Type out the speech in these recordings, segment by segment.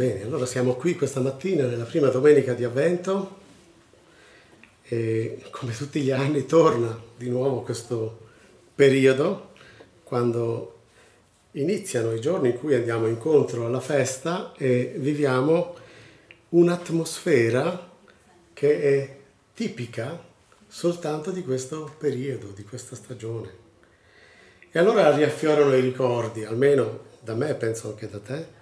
Bene, allora siamo qui questa mattina nella prima domenica di Avvento e come tutti gli anni torna di nuovo questo periodo quando iniziano i giorni in cui andiamo incontro alla festa e viviamo un'atmosfera che è tipica soltanto di questo periodo, di questa stagione. E allora riaffiorano i ricordi, almeno da me, penso anche da te.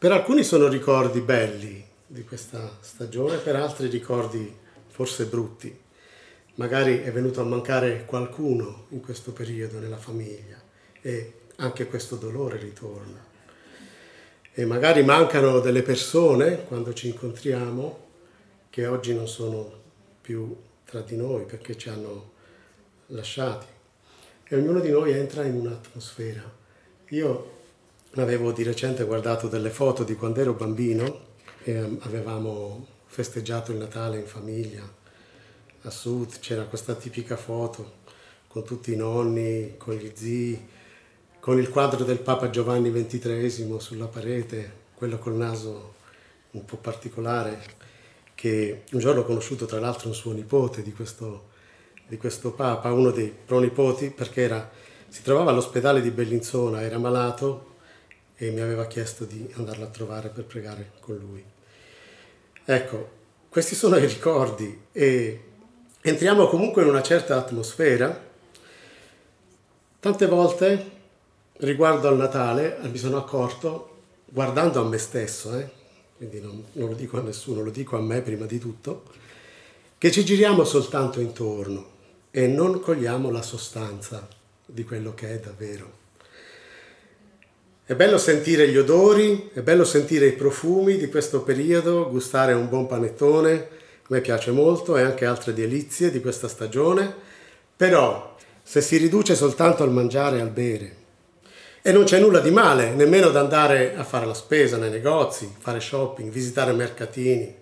Per alcuni sono ricordi belli di questa stagione, per altri ricordi forse brutti. Magari è venuto a mancare qualcuno in questo periodo nella famiglia e anche questo dolore ritorna. E magari mancano delle persone quando ci incontriamo che oggi non sono più tra di noi perché ci hanno lasciati. E ognuno di noi entra in un'atmosfera. Io avevo di recente guardato delle foto di quando ero bambino e avevamo festeggiato il Natale in famiglia. A Sud c'era questa tipica foto con tutti i nonni, con gli zii, con il quadro del Papa Giovanni XXIII sulla parete, quello col naso un po' particolare, che un giorno ho conosciuto tra l'altro un suo nipote di questo Papa, uno dei pronipoti, perché si trovava all'ospedale di Bellinzona, era malato, e mi aveva chiesto di andarla a trovare per pregare con lui. Ecco, questi sono i ricordi e entriamo comunque in una certa atmosfera. Tante volte riguardo al Natale mi sono accorto, guardando a me stesso, quindi non lo dico a nessuno, lo dico a me prima di tutto, che ci giriamo soltanto intorno e non cogliamo la sostanza di quello che è davvero. È bello sentire gli odori, è bello sentire i profumi di questo periodo, gustare un buon panettone, a me piace molto, e anche altre delizie di questa stagione, però se si riduce soltanto al mangiare e al bere, e non c'è nulla di male, nemmeno ad andare a fare la spesa nei negozi, fare shopping, visitare mercatini,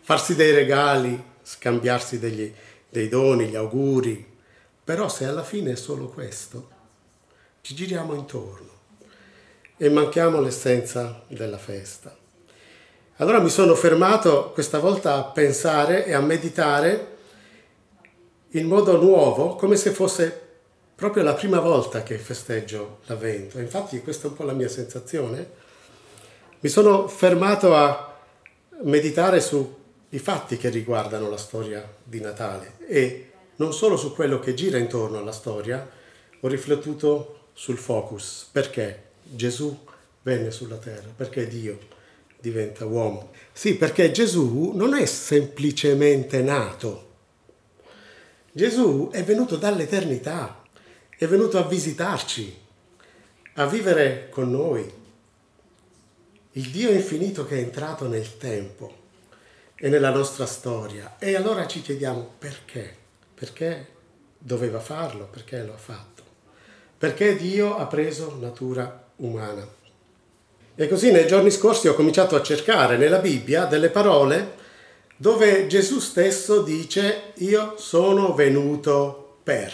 farsi dei regali, scambiarsi dei doni, gli auguri, però se alla fine è solo questo, ci giriamo intorno e manchiamo l'essenza della festa. Allora mi sono fermato questa volta a pensare e a meditare in modo nuovo, come se fosse proprio la prima volta che festeggio l'Avvento. Infatti questa è un po' la mia sensazione. Mi sono fermato a meditare sui fatti che riguardano la storia di Natale e non solo su quello che gira intorno alla storia. Ho riflettuto sul focus, perché Gesù venne sulla terra, perché Dio diventa uomo. Sì, perché Gesù non è semplicemente nato. Gesù è venuto dall'eternità, è venuto a visitarci, a vivere con noi. Il Dio infinito che è entrato nel tempo e nella nostra storia. E allora ci chiediamo perché? Perché doveva farlo? Perché lo ha fatto? Perché Dio ha preso natura umana. E così nei giorni scorsi ho cominciato a cercare nella Bibbia delle parole dove Gesù stesso dice io sono venuto per.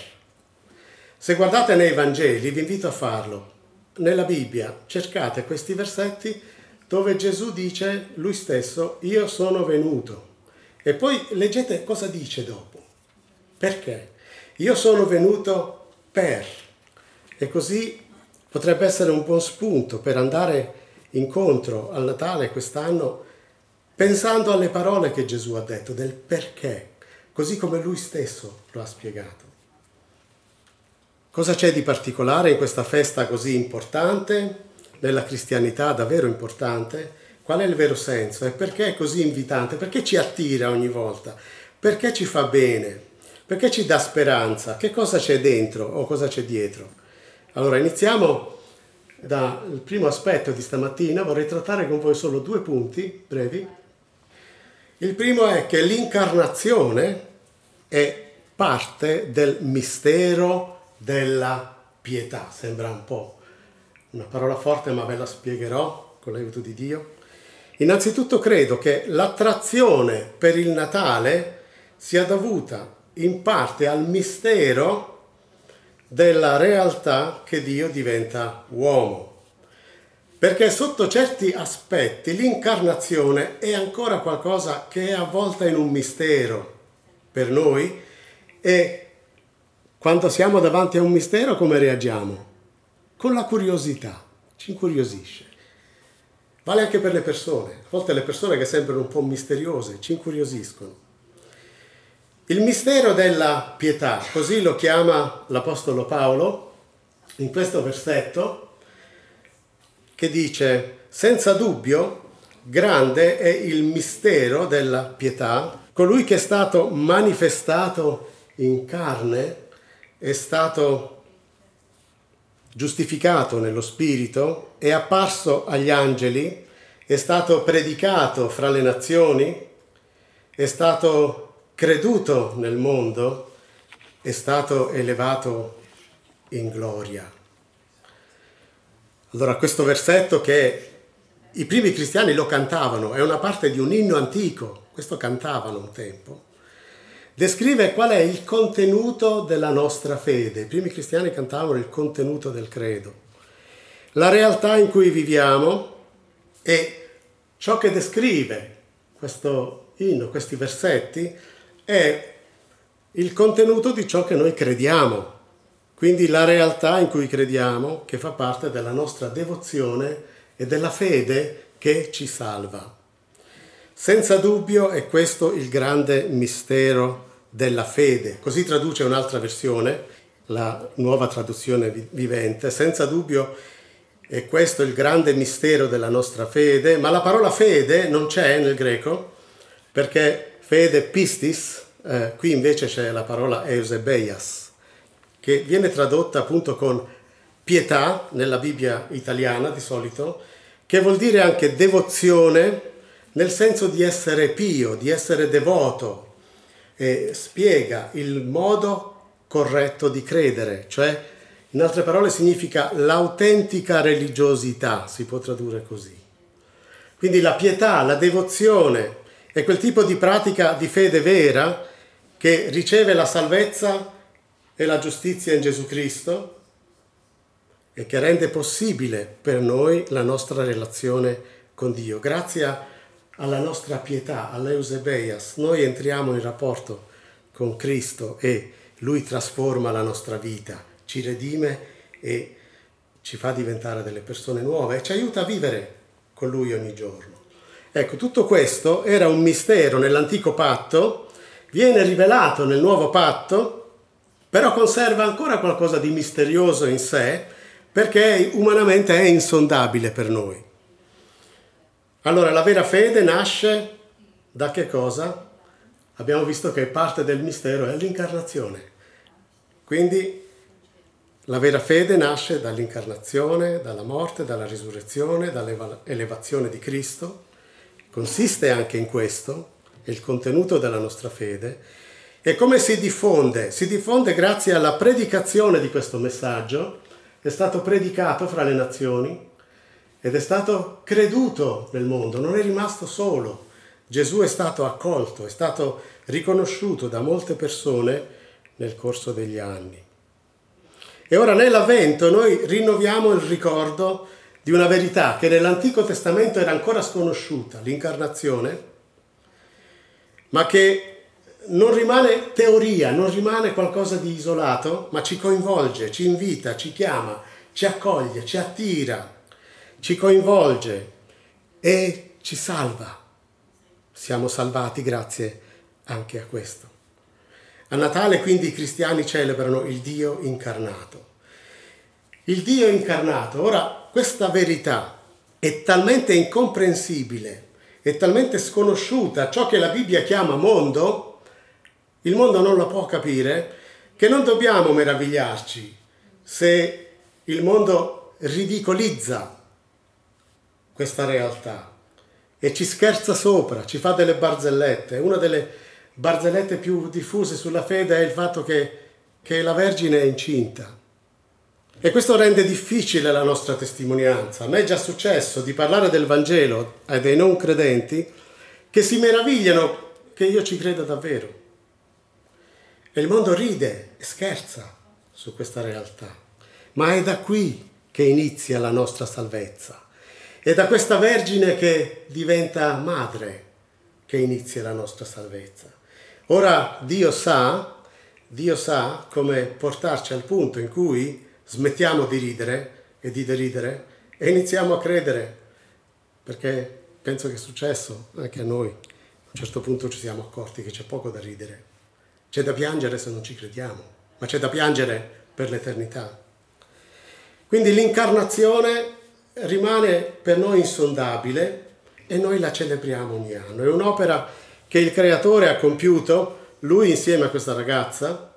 Se guardate nei Vangeli, vi invito a farlo, nella Bibbia cercate questi versetti dove Gesù dice lui stesso io sono venuto e poi leggete cosa dice dopo. Perché? Io sono venuto per. E così potrebbe essere un buon spunto per andare incontro al Natale quest'anno pensando alle parole che Gesù ha detto, del perché, così come lui stesso lo ha spiegato. Cosa c'è di particolare in questa festa così importante, nella cristianità davvero importante? Qual è il vero senso? E perché è così invitante? Perché ci attira ogni volta? Perché ci fa bene? Perché ci dà speranza? Che cosa c'è dentro o cosa c'è dietro? Allora, iniziamo dal primo aspetto di stamattina. Vorrei trattare con voi solo due punti brevi. Il primo è che l'incarnazione è parte del mistero della pietà. Sembra un po' una parola forte, ma ve la spiegherò con l'aiuto di Dio. Innanzitutto credo che l'attrazione per il Natale sia dovuta in parte al mistero della realtà che Dio diventa uomo. perché sotto certi aspetti l'incarnazione è ancora qualcosa che è avvolta in un mistero per noi, e quando siamo davanti a un mistero come reagiamo? Con la curiosità, ci incuriosisce. Vale anche per le persone, a volte le persone che sembrano un po' misteriose ci incuriosiscono. Il mistero della pietà, così lo chiama l'Apostolo Paolo in questo versetto, che dice: senza dubbio grande è il mistero della pietà, colui che è stato manifestato in carne è stato giustificato nello Spirito, è apparso agli angeli, è stato predicato fra le nazioni, è stato creduto nel mondo, è stato elevato in gloria. Allora, questo versetto che i primi cristiani lo cantavano, è una parte di un inno antico, questo cantavano un tempo, descrive qual è il contenuto della nostra fede. I primi cristiani cantavano il contenuto del credo, la realtà in cui viviamo, e ciò che descrive questo inno, questi versetti, è il contenuto di ciò che noi crediamo, quindi la realtà in cui crediamo, che fa parte della nostra devozione e della fede che ci salva. Senza dubbio è questo il grande mistero della fede. Così traduce un'altra versione, la Nuova Traduzione Vivente. Senza dubbio è questo il grande mistero della nostra fede, ma la parola fede non c'è nel greco, perché fede pistis, qui invece c'è la parola eusebeias, che viene tradotta appunto con pietà nella Bibbia italiana di solito, che vuol dire anche devozione, nel senso di essere pio, di essere devoto, e spiega il modo corretto di credere, cioè in altre parole significa l'autentica religiosità, si può tradurre così. Quindi la pietà, la devozione è quel tipo di pratica di fede vera che riceve la salvezza e la giustizia in Gesù Cristo e che rende possibile per noi la nostra relazione con Dio. Grazie alla nostra pietà, all'eusebeias, noi entriamo in rapporto con Cristo e Lui trasforma la nostra vita, ci redime e ci fa diventare delle persone nuove e ci aiuta a vivere con Lui ogni giorno. Ecco, tutto questo era un mistero nell'antico patto, viene rivelato nel nuovo patto, però conserva ancora qualcosa di misterioso in sé, perché umanamente è insondabile per noi. Allora, la vera fede nasce da che cosa? Abbiamo visto che parte del mistero è l'incarnazione. Quindi la vera fede nasce dall'incarnazione, dalla morte, dalla risurrezione, dall'elevazione di Cristo. Consiste anche in questo, è il contenuto della nostra fede. E come si diffonde? Si diffonde grazie alla predicazione di questo messaggio. È stato predicato fra le nazioni, ed è stato creduto nel mondo, non è rimasto solo. Gesù è stato accolto, è stato riconosciuto da molte persone nel corso degli anni. E ora nell'Avvento noi rinnoviamo il ricordo di una verità che nell'Antico Testamento era ancora sconosciuta, l'incarnazione, ma che non rimane teoria, non rimane qualcosa di isolato, ma ci coinvolge, ci invita, ci chiama, ci accoglie, ci attira, ci coinvolge e ci salva. Siamo salvati grazie anche a questo. A Natale quindi i cristiani celebrano il Dio incarnato. Il Dio incarnato. Ora, questa verità è talmente incomprensibile, è talmente sconosciuta, ciò che la Bibbia chiama mondo, il mondo non la può capire, che non dobbiamo meravigliarci se il mondo ridicolizza questa realtà e ci scherza sopra, ci fa delle barzellette. Una delle barzellette più diffuse sulla fede è il fatto che la Vergine è incinta, e questo rende difficile la nostra testimonianza. A me è già successo di parlare del Vangelo ai dei non credenti che si meravigliano che io ci creda davvero, e il mondo ride e scherza su questa realtà, ma è da qui che inizia la nostra salvezza. È da questa Vergine che diventa madre che inizia la nostra salvezza. Ora Dio sa come portarci al punto in cui smettiamo di ridere e di deridere e iniziamo a credere, perché penso che è successo anche a noi. A un certo punto ci siamo accorti che c'è poco da ridere. C'è da piangere se non ci crediamo, ma c'è da piangere per l'eternità. Quindi l'incarnazione rimane per noi insondabile e noi la celebriamo ogni anno. È un'opera che il Creatore ha compiuto, lui insieme a questa ragazza,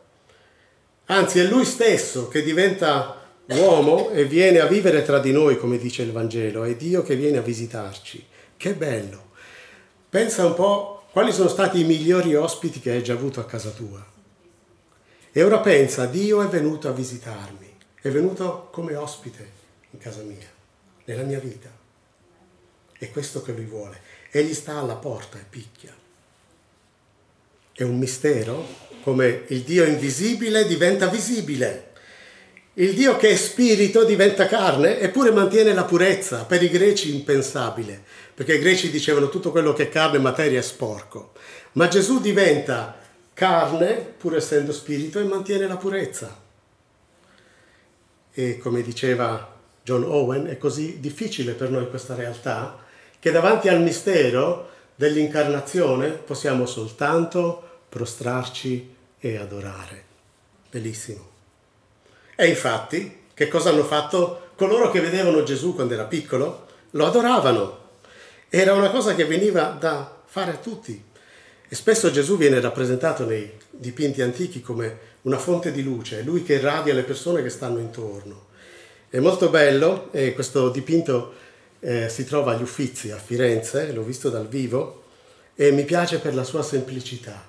anzi è lui stesso che diventa uomo e viene a vivere tra di noi, come dice il Vangelo, è Dio che viene a visitarci. Che bello! Pensa un po'. Quali sono stati i migliori ospiti che hai già avuto a casa tua? E ora pensa, Dio è venuto a visitarmi, è venuto come ospite in casa mia, nella mia vita. È questo che Lui vuole. Egli sta alla porta e picchia. È un mistero, come il Dio invisibile diventa visibile. Il Dio che è spirito diventa carne, eppure mantiene la purezza, per i greci impensabile, perché i greci dicevano tutto quello che è carne e materia è sporco. Ma Gesù diventa carne, pur essendo spirito, e mantiene la purezza. E come diceva John Owen, è così difficile per noi questa realtà, che davanti al mistero dell'incarnazione possiamo soltanto prostrarci e adorare. Bellissimo. E infatti, che cosa hanno fatto? Coloro che vedevano Gesù quando era piccolo, lo adoravano. Era una cosa che veniva da fare a tutti. E spesso Gesù viene rappresentato nei dipinti antichi come una fonte di luce, lui che irradia le persone che stanno intorno. È molto bello, e questo dipinto si trova agli Uffizi, a Firenze, l'ho visto dal vivo, e mi piace per la sua semplicità.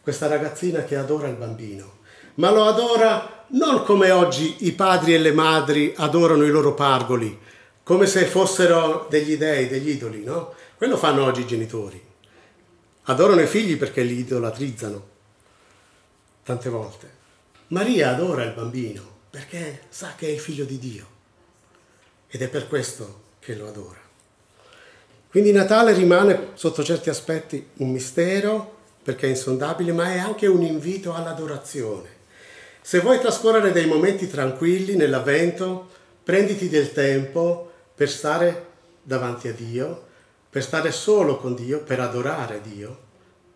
Questa ragazzina che adora il bambino, ma lo adora non come oggi i padri e le madri adorano i loro pargoli, come se fossero degli dei, degli idoli, no? Quello fanno oggi i genitori. Adorano i figli perché li idolatrizzano, tante volte. Maria adora il bambino perché sa che è il figlio di Dio ed è per questo che lo adora. Quindi Natale rimane sotto certi aspetti un mistero perché è insondabile, ma è anche un invito all'adorazione. Se vuoi trascorrere dei momenti tranquilli nell'Avvento, prenditi del tempo per stare davanti a Dio, per stare solo con Dio, per adorare Dio,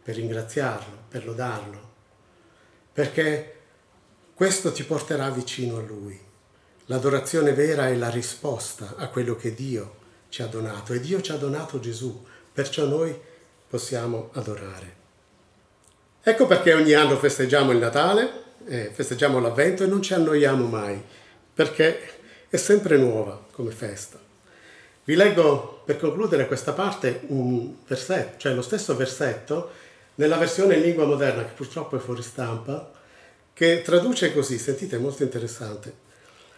per ringraziarlo, per lodarlo, perché questo ti porterà vicino a Lui. L'adorazione vera è la risposta a quello che Dio ci ha donato, e Dio ci ha donato Gesù, perciò noi possiamo adorare. Ecco perché ogni anno festeggiamo il Natale, festeggiamo l'Avvento e non ci annoiamo mai, perché è sempre nuova come festa. Vi leggo per concludere questa parte un versetto, cioè lo stesso versetto nella versione in lingua moderna che purtroppo è fuori stampa, che traduce così, sentite, è molto interessante.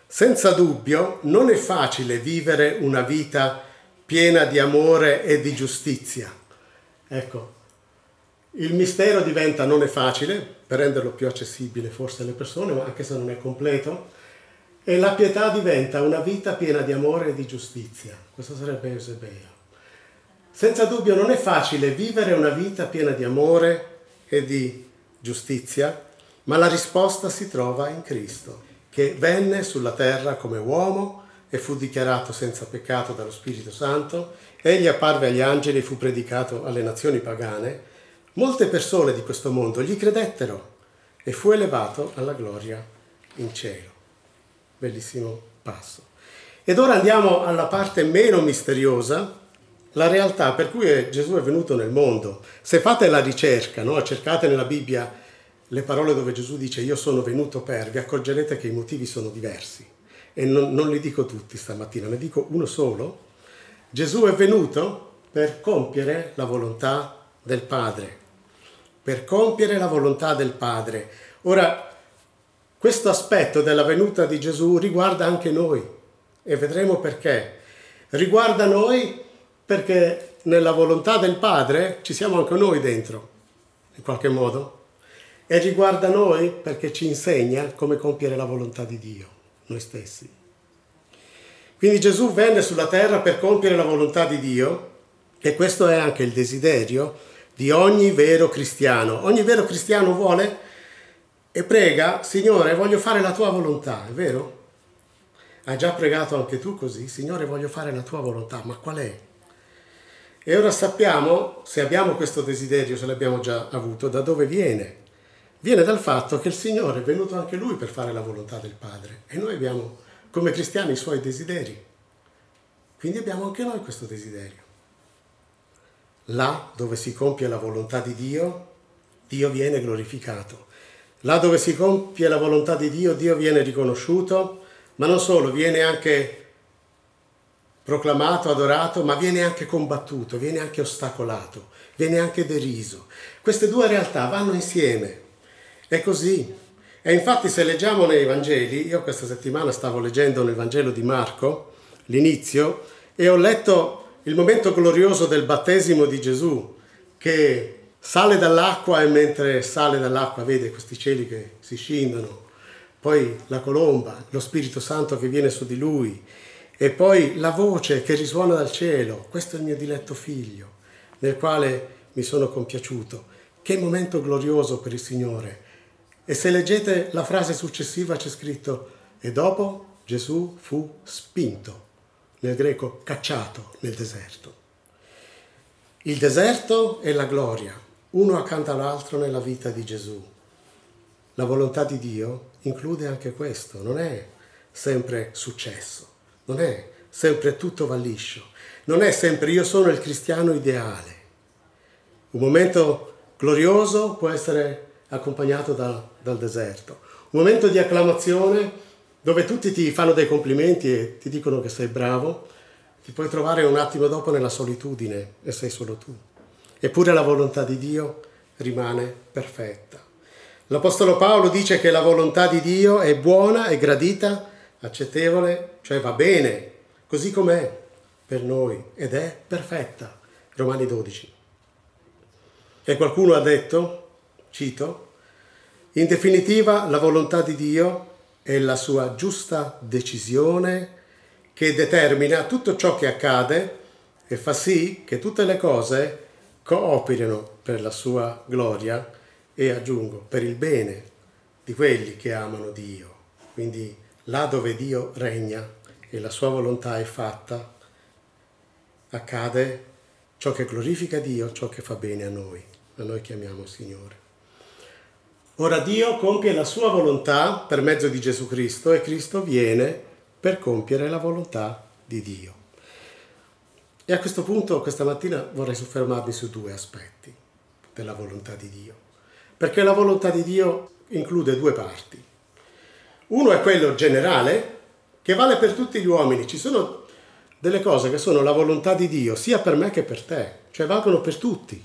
Senza dubbio non è facile vivere una vita piena di amore e di giustizia. Ecco, il mistero diventa non è facile, per renderlo più accessibile forse alle persone, ma anche se non è completo, e la pietà diventa una vita piena di amore e di giustizia. Questo sarebbe Eusebio. Senza dubbio non è facile vivere una vita piena di amore e di giustizia, ma la risposta si trova in Cristo, che venne sulla terra come uomo e fu dichiarato senza peccato dallo Spirito Santo. Egli apparve agli angeli e fu predicato alle nazioni pagane. Molte persone di questo mondo gli credettero e fu elevato alla gloria in cielo. Bellissimo passo. Ed ora andiamo alla parte meno misteriosa, la realtà per cui Gesù è venuto nel mondo. Se fate la ricerca, no? Cercate nella Bibbia le parole dove Gesù dice io sono venuto per, vi accorgerete che i motivi sono diversi. E non li dico tutti stamattina, ne dico uno solo. Gesù è venuto per compiere la volontà del Padre. Per compiere la volontà del Padre. Ora, questo aspetto della venuta di Gesù riguarda anche noi e vedremo perché. Riguarda noi perché nella volontà del Padre ci siamo anche noi dentro, in qualche modo, e riguarda noi perché ci insegna come compiere la volontà di Dio, noi stessi. Quindi Gesù venne sulla terra per compiere la volontà di Dio, e questo è anche il desiderio di ogni vero cristiano. Ogni vero cristiano vuole e prega: Signore, voglio fare la tua volontà, è vero? Hai già pregato anche tu così? Signore, voglio fare la tua volontà, ma qual è? E ora sappiamo, se abbiamo questo desiderio, se l'abbiamo già avuto, da dove viene. Viene dal fatto che il Signore è venuto anche Lui per fare la volontà del Padre, e noi abbiamo come cristiani i Suoi desideri. Quindi abbiamo anche noi questo desiderio. Là dove si compie la volontà di Dio, Dio viene glorificato. Là dove si compie la volontà di Dio, Dio viene riconosciuto, ma non solo, viene anche proclamato, adorato, ma viene anche combattuto, viene anche ostacolato, viene anche deriso. Queste due realtà vanno insieme. È così. E infatti se leggiamo nei Vangeli, io questa settimana stavo leggendo nel Vangelo di Marco, l'inizio, e ho letto il momento glorioso del battesimo di Gesù, che sale dall'acqua, e mentre sale dall'acqua vede questi cieli che si scindono, poi la colomba, lo Spirito Santo che viene su di lui, e poi la voce che risuona dal cielo: questo è il mio diletto figlio, nel quale mi sono compiaciuto. Che momento glorioso per il Signore! E se leggete la frase successiva c'è scritto: e dopo Gesù fu spinto, nel greco cacciato, nel deserto. Il deserto e la gloria, uno accanto all'altro nella vita di Gesù. La volontà di Dio include anche questo, non è sempre successo, non è sempre tutto va liscio, non è sempre io sono il cristiano ideale. Un momento glorioso può essere accompagnato dal deserto, un momento di acclamazione dove tutti ti fanno dei complimenti e ti dicono che sei bravo, ti puoi trovare un attimo dopo nella solitudine e sei solo tu. Eppure la volontà di Dio rimane perfetta. L'Apostolo Paolo dice che la volontà di Dio è buona, è gradita, accettevole, cioè va bene, così com'è per noi, ed è perfetta. Romani 12. E qualcuno ha detto, cito, in definitiva la volontà di Dio è la sua giusta decisione che determina tutto ciò che accade e fa sì che tutte le cose cooperino per la sua gloria, e aggiungo, per il bene di quelli che amano Dio. Quindi là dove Dio regna e la sua volontà è fatta, accade ciò che glorifica Dio, ciò che fa bene a noi chiamiamo Signore. Ora Dio compie la sua volontà per mezzo di Gesù Cristo, e Cristo viene per compiere la volontà di Dio. E a questo punto, questa mattina, vorrei soffermarmi su due aspetti della volontà di Dio. Perché la volontà di Dio include due parti. Uno è quello generale, che vale per tutti gli uomini. Ci sono delle cose che sono la volontà di Dio, sia per me che per te, cioè valgono per tutti.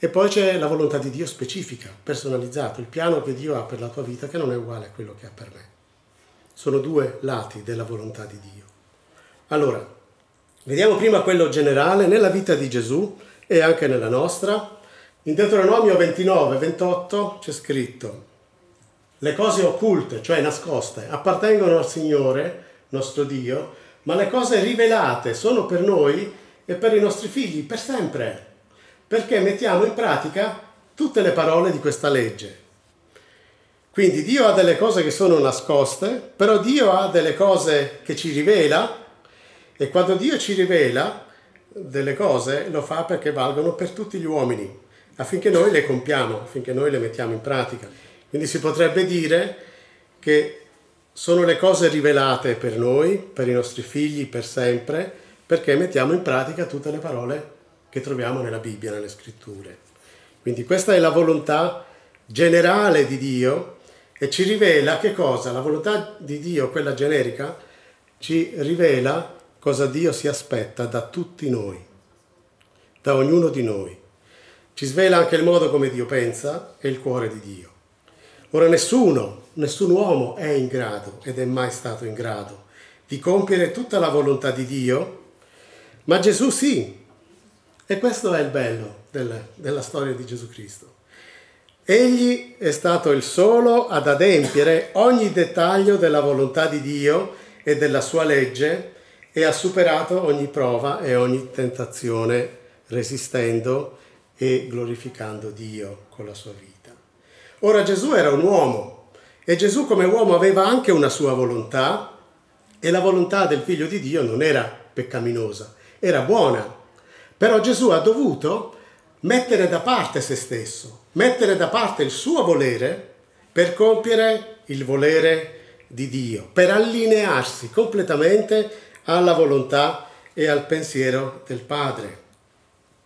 E poi c'è la volontà di Dio specifica, personalizzata, il piano che Dio ha per la tua vita, che non è uguale a quello che ha per me. Sono due lati della volontà di Dio. Allora, vediamo prima quello generale nella vita di Gesù e anche nella nostra. In Deuteronomio 29-28 c'è scritto: le cose occulte, cioè nascoste, appartengono al Signore, nostro Dio, ma le cose rivelate sono per noi e per i nostri figli, per sempre, perché mettiamo in pratica tutte le parole di questa legge. Quindi Dio ha delle cose che sono nascoste, però Dio ha delle cose che ci rivela, e quando Dio ci rivela delle cose lo fa perché valgono per tutti gli uomini, affinché noi le compiamo, affinché noi le mettiamo in pratica. Quindi si potrebbe dire che sono le cose rivelate per noi, per i nostri figli, per sempre, perché mettiamo in pratica tutte le parole che troviamo nella Bibbia, nelle Scritture. Quindi questa è la volontà generale di Dio, e ci rivela che cosa? La volontà di Dio, quella generica, ci rivela cosa Dio si aspetta da tutti noi, da ognuno di noi. Ci svela anche il modo come Dio pensa e il cuore di Dio. Ora nessun uomo è in grado, ed è mai stato in grado, di compiere tutta la volontà di Dio, ma Gesù sì. E questo è il bello della storia di Gesù Cristo. Egli è stato il solo ad adempiere ogni dettaglio della volontà di Dio e della sua legge e ha superato ogni prova e ogni tentazione resistendo e glorificando Dio con la sua vita. Ora Gesù era un uomo e Gesù come uomo aveva anche una sua volontà e la volontà del Figlio di Dio non era peccaminosa, era buona. Però Gesù ha dovuto mettere da parte se stesso, mettere da parte il suo volere per compiere il volere di Dio, per allinearsi completamente alla volontà e al pensiero del Padre.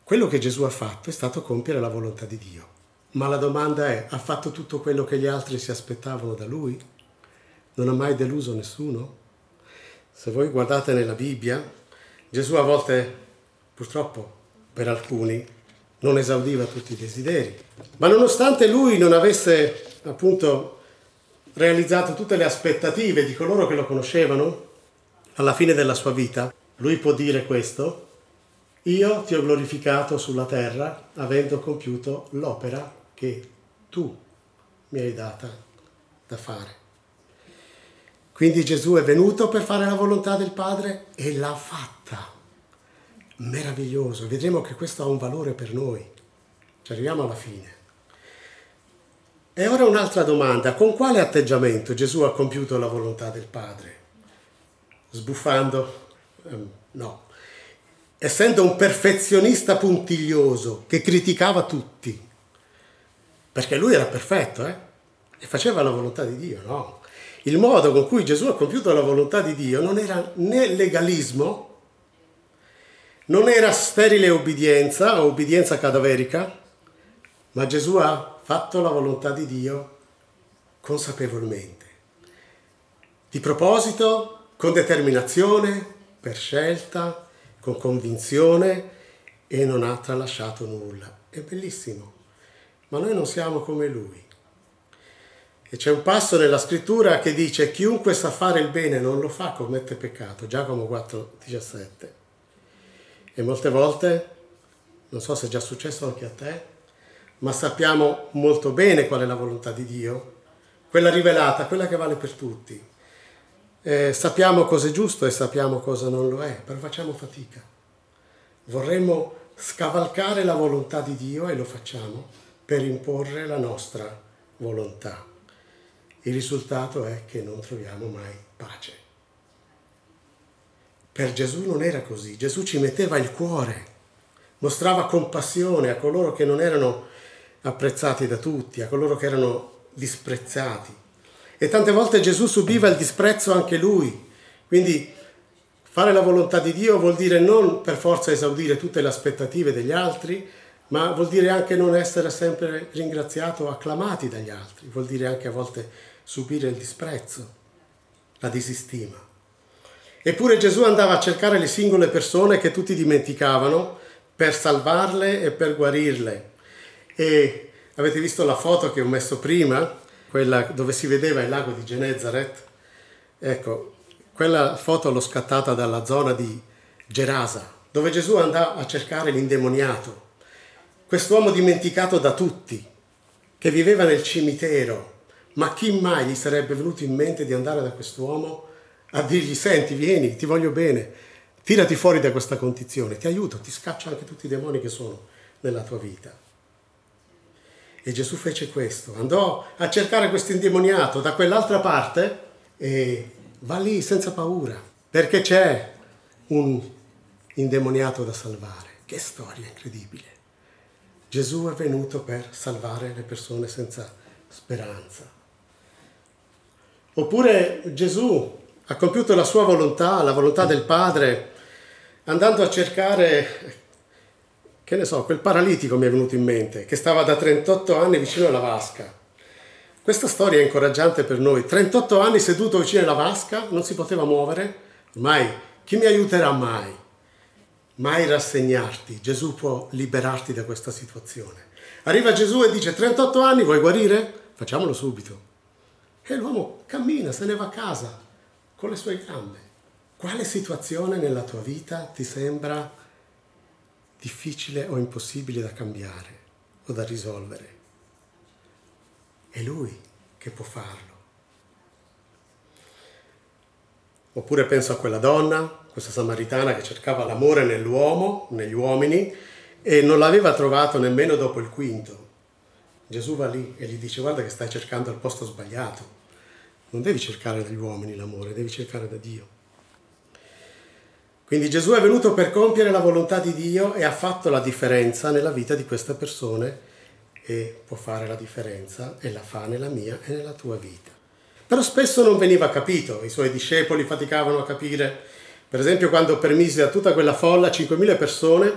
Quello che Gesù ha fatto è stato compiere la volontà di Dio. Ma la domanda è, ha fatto tutto quello che gli altri si aspettavano da lui? Non ha mai deluso nessuno? Se voi guardate nella Bibbia, Gesù a volte, purtroppo per alcuni, non esaudiva tutti i desideri. Ma nonostante lui non avesse appunto realizzato tutte le aspettative di coloro che lo conoscevano, alla fine della sua vita, lui può dire questo: io ti ho glorificato sulla terra avendo compiuto l'opera che tu mi hai data da fare. Quindi Gesù è venuto per fare la volontà del Padre e l'ha fatta. Meraviglioso. Vedremo che questo ha un valore per noi. Ci arriviamo alla fine. E ora un'altra domanda. Con quale atteggiamento Gesù ha compiuto la volontà del Padre? Sbuffando? No. Essendo un perfezionista puntiglioso che criticava tutti, perché lui era perfetto e faceva la volontà di Dio, no? Il modo con cui Gesù ha compiuto la volontà di Dio non era né legalismo, non era sterile obbedienza o obbedienza cadaverica, ma Gesù ha fatto la volontà di Dio consapevolmente, di proposito, con determinazione, per scelta, con convinzione, e non ha tralasciato nulla. È bellissimo, ma noi non siamo come lui. E c'è un passo nella scrittura che dice: chiunque sa fare il bene non lo fa commette peccato, Giacomo 4,17. E molte volte, non so se è già successo anche a te, ma sappiamo molto bene qual è la volontà di Dio, quella rivelata, quella che vale per tutti. Sappiamo cosa è giusto e sappiamo cosa non lo è, però facciamo fatica. Vorremmo scavalcare la volontà di Dio e lo facciamo per imporre la nostra volontà. Il risultato è che non troviamo mai pace. Per Gesù non era così. Gesù ci metteva il cuore, mostrava compassione a coloro che non erano apprezzati da tutti, a coloro che erano disprezzati. E tante volte Gesù subiva il disprezzo anche lui. Quindi fare la volontà di Dio vuol dire non per forza esaudire tutte le aspettative degli altri, ma vuol dire anche non essere sempre ringraziato o acclamati dagli altri. Vuol dire anche a volte subire il disprezzo, la disistima. Eppure Gesù andava a cercare le singole persone che tutti dimenticavano per salvarle e per guarirle. E avete visto la foto che ho messo prima? Quella dove si vedeva il lago di Genezaret, ecco, quella foto l'ho scattata dalla zona di Gerasa, dove Gesù andava a cercare l'indemoniato, quest'uomo dimenticato da tutti, che viveva nel cimitero. Ma chi mai gli sarebbe venuto in mente di andare da quest'uomo a dirgli: senti, vieni, ti voglio bene, tirati fuori da questa condizione, ti aiuto, ti scaccio anche tutti i demoni che sono nella tua vita. E Gesù fece questo, andò a cercare questo indemoniato da quell'altra parte e va lì senza paura, perché c'è un indemoniato da salvare. Che storia incredibile! Gesù è venuto per salvare le persone senza speranza. Oppure Gesù ha compiuto la sua volontà, la volontà del Padre, andando a cercare, che ne so, quel paralitico mi è venuto in mente, che stava da 38 anni vicino alla vasca. Questa storia è incoraggiante per noi. 38 anni seduto vicino alla vasca, non si poteva muovere. Ormai, chi mi aiuterà mai? Mai rassegnarti. Gesù può liberarti da questa situazione. Arriva Gesù e dice: 38 anni, vuoi guarire? Facciamolo subito. E l'uomo cammina, se ne va a casa, con le sue gambe. Quale situazione nella tua vita ti sembra difficile o impossibile da cambiare o da risolvere? È lui che può farlo. Oppure penso a quella donna, questa samaritana che cercava l'amore nell'uomo, negli uomini, e non l'aveva trovato nemmeno dopo il quinto. Gesù va lì e gli dice: guarda che stai cercando al posto sbagliato. Non devi cercare dagli uomini l'amore, devi cercare da Dio. Quindi Gesù è venuto per compiere la volontà di Dio e ha fatto la differenza nella vita di queste persone, e può fare la differenza e la fa nella mia e nella tua vita. Però spesso non veniva capito, i suoi discepoli faticavano a capire. Per esempio quando permise a tutta quella folla, 5.000 persone,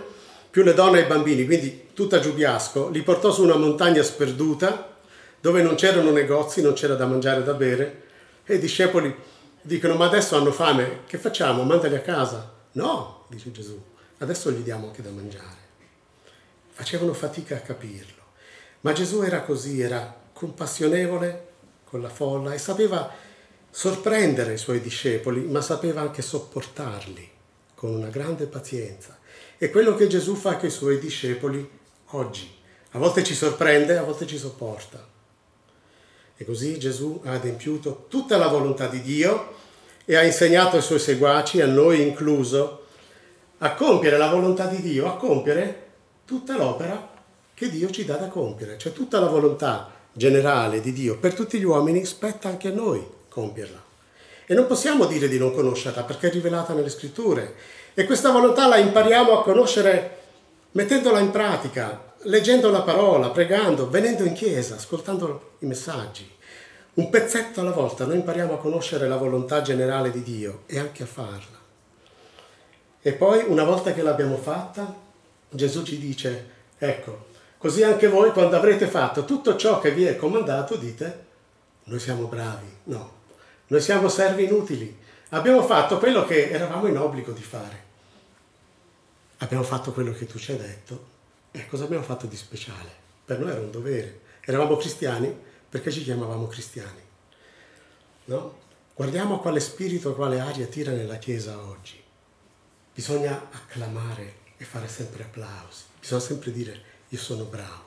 più le donne e i bambini, quindi tutta Giubiasco, li portò su una montagna sperduta dove non c'erano negozi, non c'era da mangiare e da bere, e i discepoli dicono: ma adesso hanno fame, che facciamo? Mandali a casa? No, dice Gesù, adesso gli diamo anche da mangiare. Facevano fatica a capirlo. Ma Gesù era così, era compassionevole con la folla e sapeva sorprendere i suoi discepoli, ma sapeva anche sopportarli con una grande pazienza. E quello che Gesù fa con i suoi discepoli oggi, a volte ci sorprende, a volte ci sopporta. E così Gesù ha adempiuto tutta la volontà di Dio e ha insegnato ai suoi seguaci, a noi incluso, a compiere la volontà di Dio, a compiere tutta l'opera che Dio ci dà da compiere. Cioè tutta la volontà generale di Dio per tutti gli uomini spetta anche a noi compierla. E non possiamo dire di non conoscerla, perché è rivelata nelle Scritture. E questa volontà la impariamo a conoscere mettendola in pratica, leggendo la parola, pregando, venendo in chiesa, ascoltando i messaggi. Un pezzetto alla volta noi impariamo a conoscere la volontà generale di Dio e anche a farla. E poi, una volta che l'abbiamo fatta, Gesù ci dice: ecco, così anche voi, quando avrete fatto tutto ciò che vi è comandato, dite: noi siamo bravi. No, noi siamo servi inutili. Abbiamo fatto quello che eravamo in obbligo di fare. Abbiamo fatto quello che tu ci hai detto. E cosa abbiamo fatto di speciale? Per noi era un dovere. Eravamo cristiani perché ci chiamavamo cristiani. No? Guardiamo a quale spirito, a quale aria tira nella Chiesa oggi. Bisogna acclamare e fare sempre applausi. Bisogna sempre dire: io sono bravo.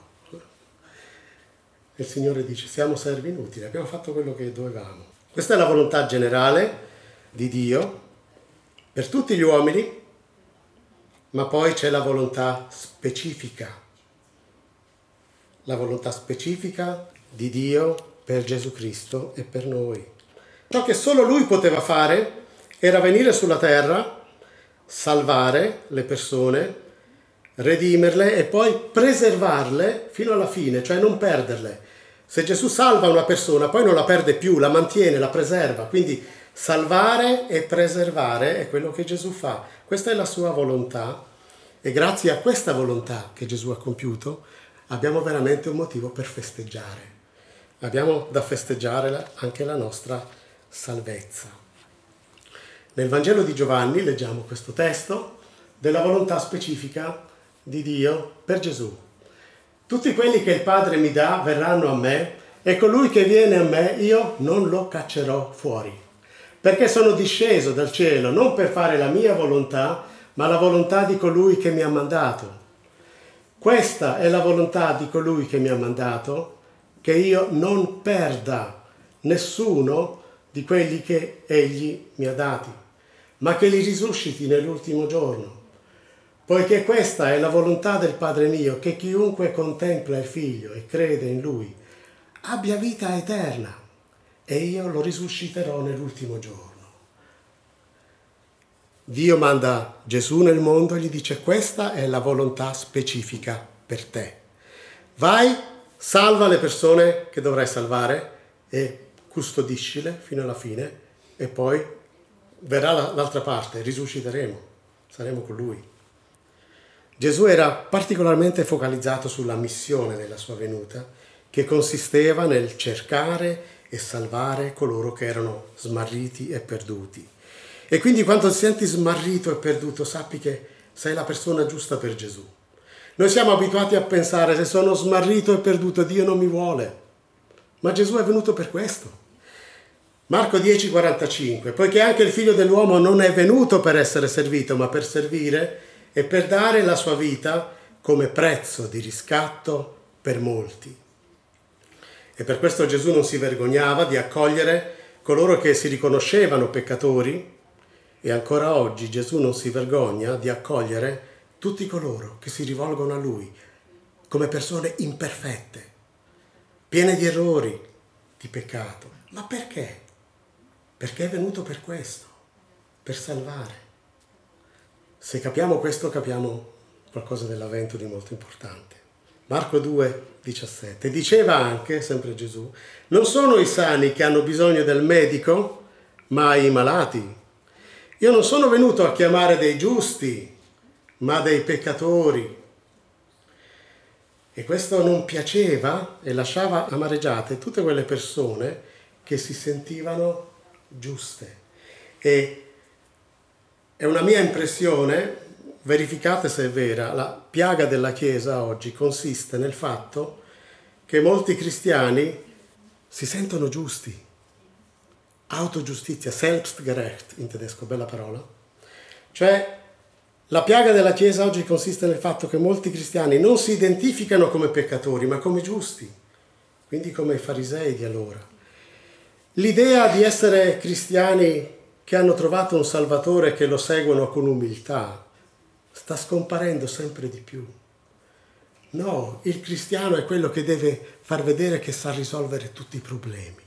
Il Signore dice: siamo servi inutili, abbiamo fatto quello che dovevamo. Questa è la volontà generale di Dio per tutti gli uomini, ma poi c'è la volontà specifica. La volontà specifica di Dio per Gesù Cristo e per noi. Ciò che solo Lui poteva fare era venire sulla terra, salvare le persone, redimerle e poi preservarle fino alla fine, cioè non perderle. Se Gesù salva una persona, poi non la perde più, la mantiene, la preserva. Quindi salvare e preservare è quello che Gesù fa. Questa è la sua volontà, e grazie a questa volontà che Gesù ha compiuto abbiamo veramente un motivo per festeggiare. Abbiamo da festeggiare anche la nostra salvezza. Nel Vangelo di Giovanni leggiamo questo testo della volontà specifica di Dio per Gesù. Tutti quelli che il Padre mi dà verranno a me, e colui che viene a me io non lo caccerò fuori, perché sono disceso dal cielo non per fare la mia volontà, ma la volontà di colui che mi ha mandato. Questa è la volontà di colui che mi ha mandato, che io non perda nessuno di quelli che egli mi ha dati, ma che li risusciti nell'ultimo giorno. Poiché questa è la volontà del Padre mio, che chiunque contempla il Figlio e crede in Lui abbia vita eterna, e io lo risusciterò nell'ultimo giorno. Dio manda Gesù nel mondo e gli dice: questa è la volontà specifica per te. Vai, salva le persone che dovrai salvare e custodiscile fino alla fine, e poi verrà l'altra parte, risusciteremo, saremo con Lui. Gesù era particolarmente focalizzato sulla missione della sua venuta, che consisteva nel cercare e salvare coloro che erano smarriti e perduti. E quindi quando ti senti smarrito e perduto, sappi che sei la persona giusta per Gesù. Noi siamo abituati a pensare: se sono smarrito e perduto, Dio non mi vuole. Ma Gesù è venuto per questo. Marco 10,45: poiché anche il Figlio dell'uomo non è venuto per essere servito, ma per servire e per dare la sua vita come prezzo di riscatto per molti. E per questo Gesù non si vergognava di accogliere coloro che si riconoscevano peccatori E ancora oggi Gesù non si vergogna di accogliere tutti coloro che si rivolgono a Lui come persone imperfette, piene di errori, di peccato. Ma perché? Perché è venuto per questo, per salvare. Se capiamo questo, capiamo qualcosa dell'Avvento di molto importante. Marco 2,17. Diceva anche, sempre Gesù, non sono i sani che hanno bisogno del medico, ma i malati. Io non sono venuto a chiamare dei giusti, ma dei peccatori. E questo non piaceva e lasciava amareggiate tutte quelle persone che si sentivano giuste. E è una mia impressione, verificate se è vera, la piaga della Chiesa oggi consiste nel fatto che molti cristiani si sentono giusti. Autogiustizia, selbstgerecht in tedesco, bella parola. Cioè, la piaga della Chiesa oggi consiste nel fatto che molti cristiani non si identificano come peccatori, ma come giusti, quindi come i farisei di allora. L'idea di essere cristiani che hanno trovato un Salvatore e che lo seguono con umiltà sta scomparendo sempre di più. No, il cristiano è quello che deve far vedere che sa risolvere tutti i problemi.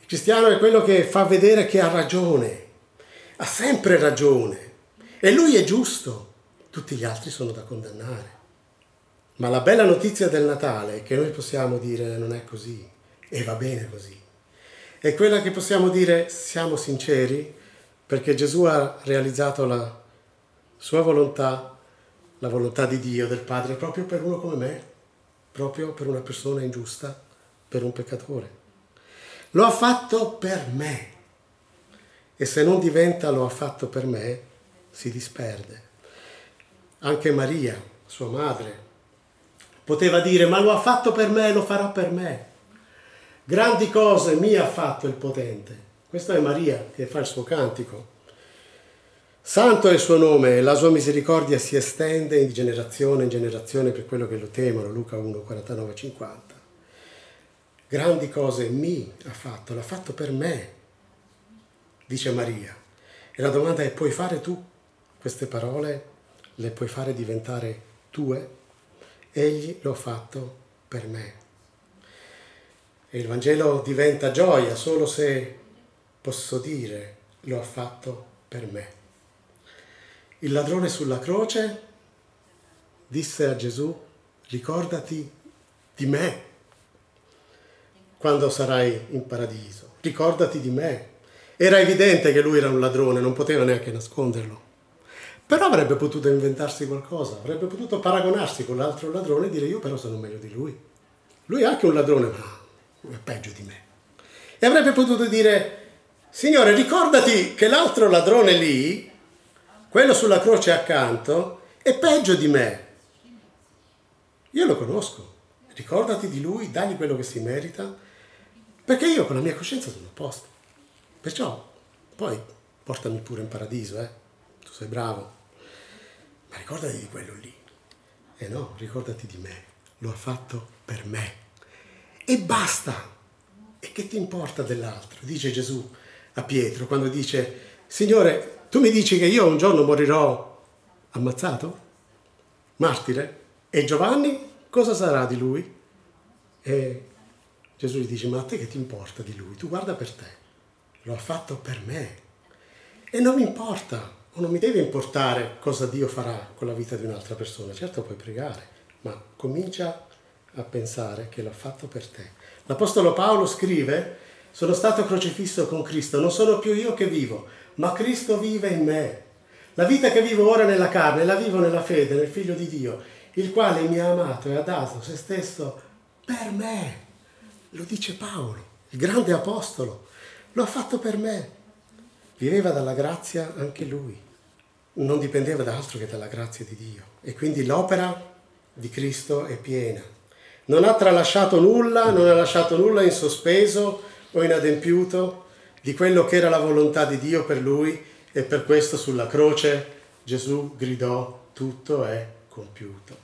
Il cristiano è quello che fa vedere che ha ragione, ha sempre ragione, e lui è giusto, tutti gli altri sono da condannare. Ma la bella notizia del Natale è che noi possiamo dire non è così, e va bene così. È quella che possiamo dire siamo sinceri, perché Gesù ha realizzato la sua volontà, la volontà di Dio, del Padre, proprio per uno come me, proprio per una persona ingiusta, per un peccatore. Lo ha fatto per me, e se non diventa lo ha fatto per me, si disperde. Anche Maria, sua madre, poteva dire ma lo ha fatto per me e lo farà per me. Grandi cose mi ha fatto il potente. Questa è Maria che fa il suo cantico. Santo è il suo nome e la sua misericordia si estende in generazione per quello che lo temono, Luca 1, 49, 50. Grandi cose mi ha fatto, l'ha fatto per me, dice Maria. E la domanda è, puoi fare tu queste parole? Le puoi fare diventare tue? Egli l'ha fatto per me. E il Vangelo diventa gioia solo se posso dire, lo ha fatto per me. Il ladrone sulla croce disse a Gesù, ricordati di me quando sarai in paradiso, ricordati di me. Era evidente che lui era un ladrone, non poteva neanche nasconderlo. Però avrebbe potuto inventarsi qualcosa, avrebbe potuto paragonarsi con l'altro ladrone e dire io però sono meglio di lui. Lui è anche un ladrone, ma è peggio di me. E avrebbe potuto dire, Signore, ricordati che l'altro ladrone lì, quello sulla croce accanto, è peggio di me. Io lo conosco. Ricordati di lui, dagli quello che si merita. Perché io con la mia coscienza sono a posto. Perciò, poi, portami pure in paradiso, Tu sei bravo. Ma ricordati di quello lì. E no, ricordati di me. Lo ha fatto per me. E basta. E che ti importa dell'altro? Dice Gesù a Pietro quando dice, Signore, tu mi dici che io un giorno morirò ammazzato? Martire? E Giovanni? Cosa sarà di lui? E Gesù gli dice, ma a te che ti importa di lui? Tu guarda per te. Lo ha fatto per me. E non mi importa, o non mi deve importare cosa Dio farà con la vita di un'altra persona. Certo puoi pregare, ma comincia a pensare che l'ha fatto per te. L'Apostolo Paolo scrive, sono stato crocifisso con Cristo, non sono più io che vivo, ma Cristo vive in me. La vita che vivo ora nella carne, la vivo nella fede, nel Figlio di Dio, il quale mi ha amato e ha dato se stesso per me. Lo dice Paolo, il grande apostolo. Lo ha fatto per me. Viveva dalla grazia anche lui. Non dipendeva da altro che dalla grazia di Dio. E quindi l'opera di Cristo è piena. Non ha tralasciato nulla, non ha lasciato nulla in sospeso o inadempiuto di quello che era la volontà di Dio per lui, e per questo sulla croce Gesù gridò, tutto è compiuto.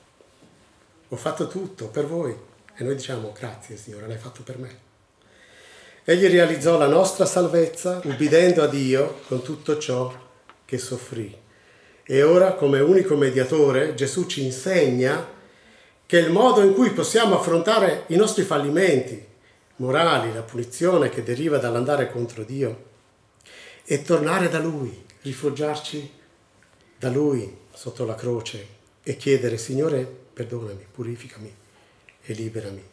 Ho fatto tutto per voi. E noi diciamo, grazie Signore, l'hai fatto per me. Egli realizzò la nostra salvezza ubbidendo a Dio con tutto ciò che soffrì. E ora, come unico mediatore, Gesù ci insegna che il modo in cui possiamo affrontare i nostri fallimenti morali, la punizione che deriva dall'andare contro Dio, è tornare da Lui, rifugiarci da Lui sotto la croce e chiedere: Signore, perdonami, purificami e liberami.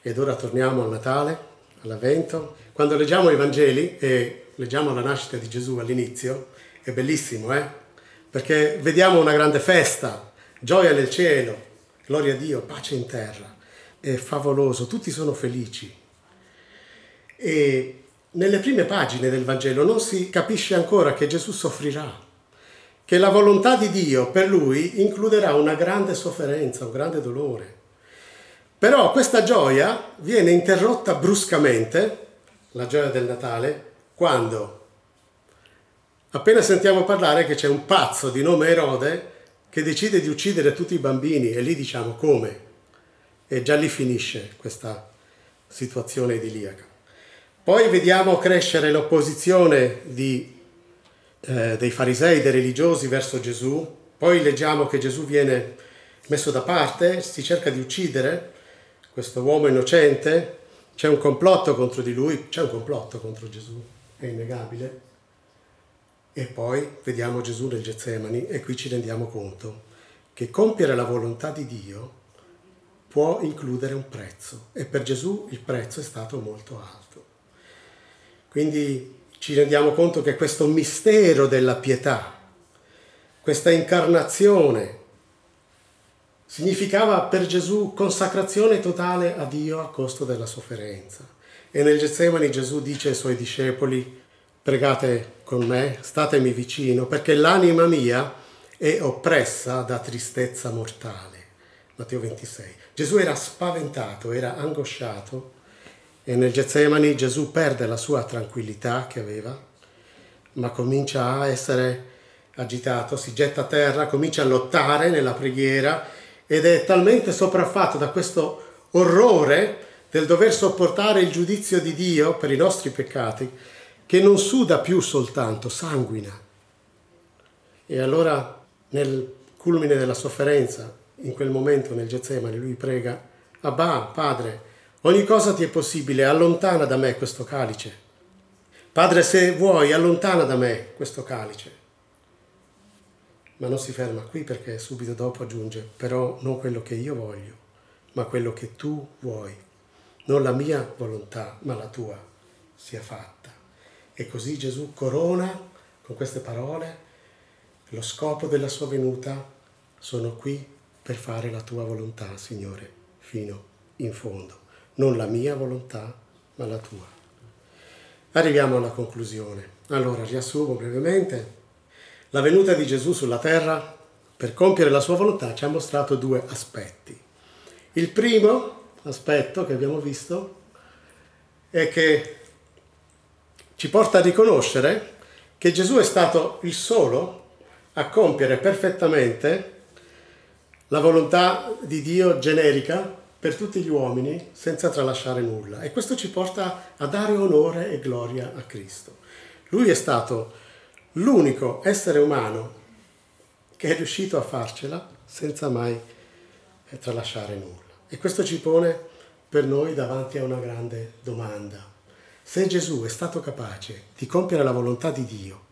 Ed ora torniamo al Natale, all'Avvento. Quando leggiamo i Vangeli e leggiamo la nascita di Gesù all'inizio, è bellissimo, perché vediamo una grande festa, gioia nel cielo, gloria a Dio, pace in terra. È favoloso, tutti sono felici. E nelle prime pagine del Vangelo non si capisce ancora che Gesù soffrirà, che la volontà di Dio per lui includerà una grande sofferenza, un grande dolore. Però questa gioia viene interrotta bruscamente, la gioia del Natale, quando appena sentiamo parlare che c'è un pazzo di nome Erode che decide di uccidere tutti i bambini, e lì diciamo: come? E già lì finisce questa situazione idilliaca. Poi vediamo crescere l'opposizione dei farisei, dei religiosi verso Gesù. Poi leggiamo che Gesù viene messo da parte, si cerca di uccidere questo uomo innocente, c'è un complotto contro di lui, c'è un complotto contro Gesù, è innegabile. E poi vediamo Gesù nel Getsemani e qui ci rendiamo conto che compiere la volontà di Dio può includere un prezzo, e per Gesù il prezzo è stato molto alto. Quindi ci rendiamo conto che questo mistero della pietà, questa incarnazione, significava per Gesù consacrazione totale a Dio a costo della sofferenza. E nel Getsemani Gesù dice ai suoi discepoli: pregate con me, statemi vicino, perché l'anima mia è oppressa da tristezza mortale. Matteo 26. Gesù era spaventato, era angosciato, e nel Getsemani Gesù perde la sua tranquillità che aveva, ma comincia a essere agitato, si getta a terra, comincia a lottare nella preghiera, ed è talmente sopraffatto da questo orrore del dover sopportare il giudizio di Dio per i nostri peccati che non suda più soltanto, sanguina. E allora, nel culmine della sofferenza, in quel momento nel Getsemani, lui prega: Abba, Padre, ogni cosa ti è possibile, allontana da me questo calice. Padre, se vuoi, allontana da me questo calice. Ma non si ferma qui, perché subito dopo aggiunge: però non quello che io voglio, ma quello che tu vuoi. Non la mia volontà, ma la tua sia fatta. E così Gesù corona con queste parole lo scopo della sua venuta: sono qui per fare la tua volontà, Signore, fino in fondo. Non la mia volontà, ma la tua. Arriviamo alla conclusione. Allora, riassumo brevemente. La venuta di Gesù sulla terra per compiere la sua volontà ci ha mostrato due aspetti. Il primo aspetto che abbiamo visto è che ci porta a riconoscere che Gesù è stato il solo a compiere perfettamente la volontà di Dio generica per tutti gli uomini senza tralasciare nulla. E questo ci porta a dare onore e gloria a Cristo. Lui è stato l'unico essere umano che è riuscito a farcela senza mai tralasciare nulla. E questo ci pone per noi davanti a una grande domanda. Se Gesù è stato capace di compiere la volontà di Dio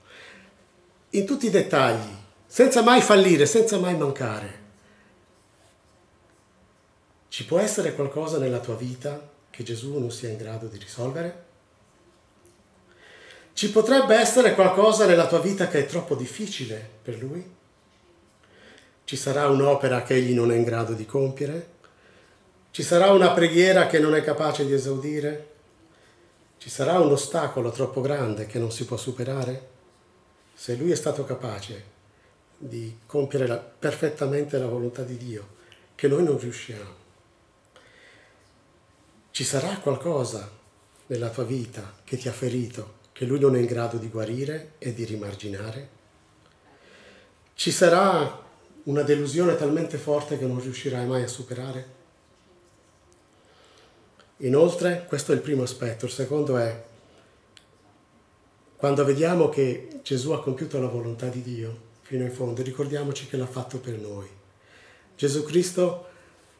in tutti i dettagli, senza mai fallire, senza mai mancare, ci può essere qualcosa nella tua vita che Gesù non sia in grado di risolvere? Ci potrebbe essere qualcosa nella tua vita che è troppo difficile per Lui? Ci sarà un'opera che Egli non è in grado di compiere? Ci sarà una preghiera che non è capace di esaudire? Ci sarà un ostacolo troppo grande che non si può superare? Se Lui è stato capace di compiere perfettamente la volontà di Dio, che noi non riusciamo, ci sarà qualcosa nella tua vita che ti ha ferito, che Lui non è in grado di guarire e di rimarginare? Ci sarà una delusione talmente forte che non riuscirai mai a superare? Inoltre, questo è il primo aspetto. Il secondo è, quando vediamo che Gesù ha compiuto la volontà di Dio fino in fondo, ricordiamoci che l'ha fatto per noi. Gesù Cristo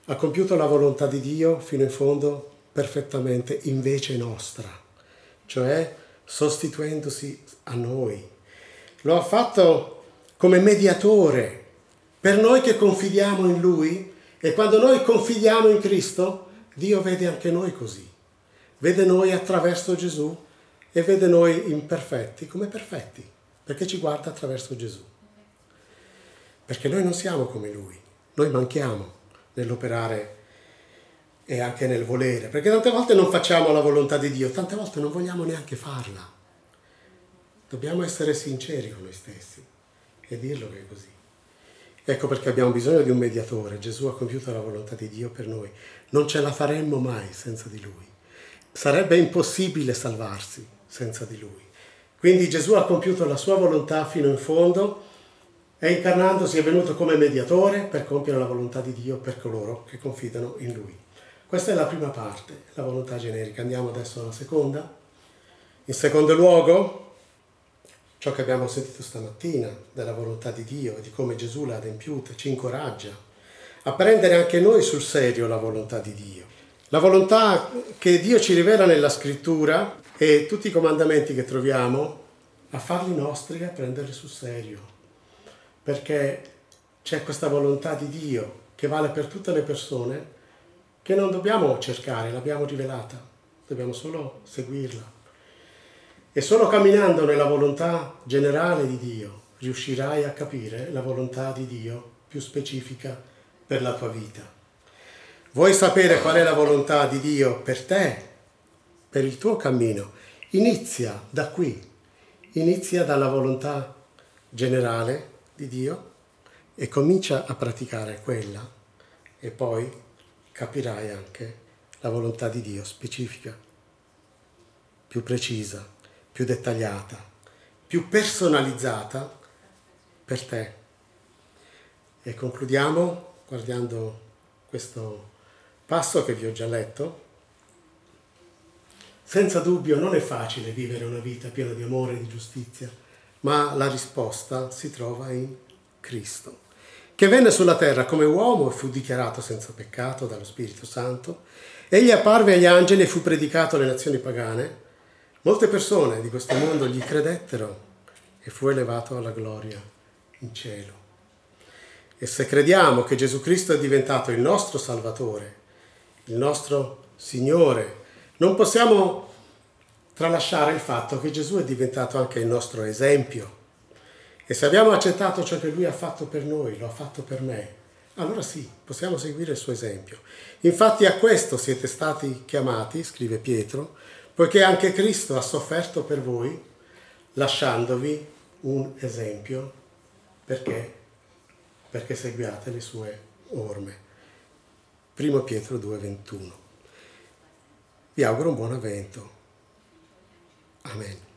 ha compiuto la volontà di Dio fino in fondo perfettamente invece nostra, cioè sostituendosi a noi. Lo ha fatto come mediatore per noi che confidiamo in Lui, e quando noi confidiamo in Cristo, Dio vede anche noi così. Vede noi attraverso Gesù e vede noi imperfetti come perfetti, perché ci guarda attraverso Gesù. Perché noi non siamo come Lui, noi manchiamo nell'operare e anche nel volere, perché tante volte non facciamo la volontà di Dio, tante volte non vogliamo neanche farla. Dobbiamo essere sinceri con noi stessi e dirlo che è così. Ecco perché abbiamo bisogno di un mediatore. Gesù ha compiuto la volontà di Dio per noi. Non ce la faremmo mai senza di Lui. Sarebbe impossibile salvarsi senza di Lui. Quindi Gesù ha compiuto la sua volontà fino in fondo e incarnandosi è venuto come mediatore per compiere la volontà di Dio per coloro che confidano in Lui. Questa è la prima parte, la volontà generica. Andiamo adesso alla seconda. In secondo luogo, ciò che abbiamo sentito stamattina della volontà di Dio e di come Gesù l'ha adempiuta ci incoraggia a prendere anche noi sul serio la volontà di Dio. La volontà che Dio ci rivela nella Scrittura e tutti i comandamenti che troviamo, a farli nostri e a prenderli sul serio. Perché c'è questa volontà di Dio che vale per tutte le persone, che non dobbiamo cercare, l'abbiamo rivelata, dobbiamo solo seguirla. E solo camminando nella volontà generale di Dio riuscirai a capire la volontà di Dio più specifica per la tua vita. Vuoi sapere qual è la volontà di Dio per te, per il tuo cammino? Inizia da qui, inizia dalla volontà generale di Dio e comincia a praticare quella e poi capirai anche la volontà di Dio specifica, più precisa, più dettagliata, più personalizzata per te. E concludiamo guardando questo passo che vi ho già letto. Senza dubbio non è facile vivere una vita piena di amore e di giustizia, ma la risposta si trova in Cristo, che venne sulla terra come uomo e fu dichiarato senza peccato dallo Spirito Santo. Egli apparve agli angeli e fu predicato alle nazioni pagane. Molte persone di questo mondo gli credettero e fu elevato alla gloria in cielo. E se crediamo che Gesù Cristo è diventato il nostro Salvatore, il nostro Signore, non possiamo tralasciare il fatto che Gesù è diventato anche il nostro esempio. E se abbiamo accettato ciò che Lui ha fatto per noi, lo ha fatto per me, allora sì, possiamo seguire il suo esempio. Infatti a questo siete stati chiamati, scrive Pietro, poiché anche Cristo ha sofferto per voi, lasciandovi un esempio, perché seguiate le sue orme. 1 Pietro 2,21. Vi auguro un buon Avvento. Amen.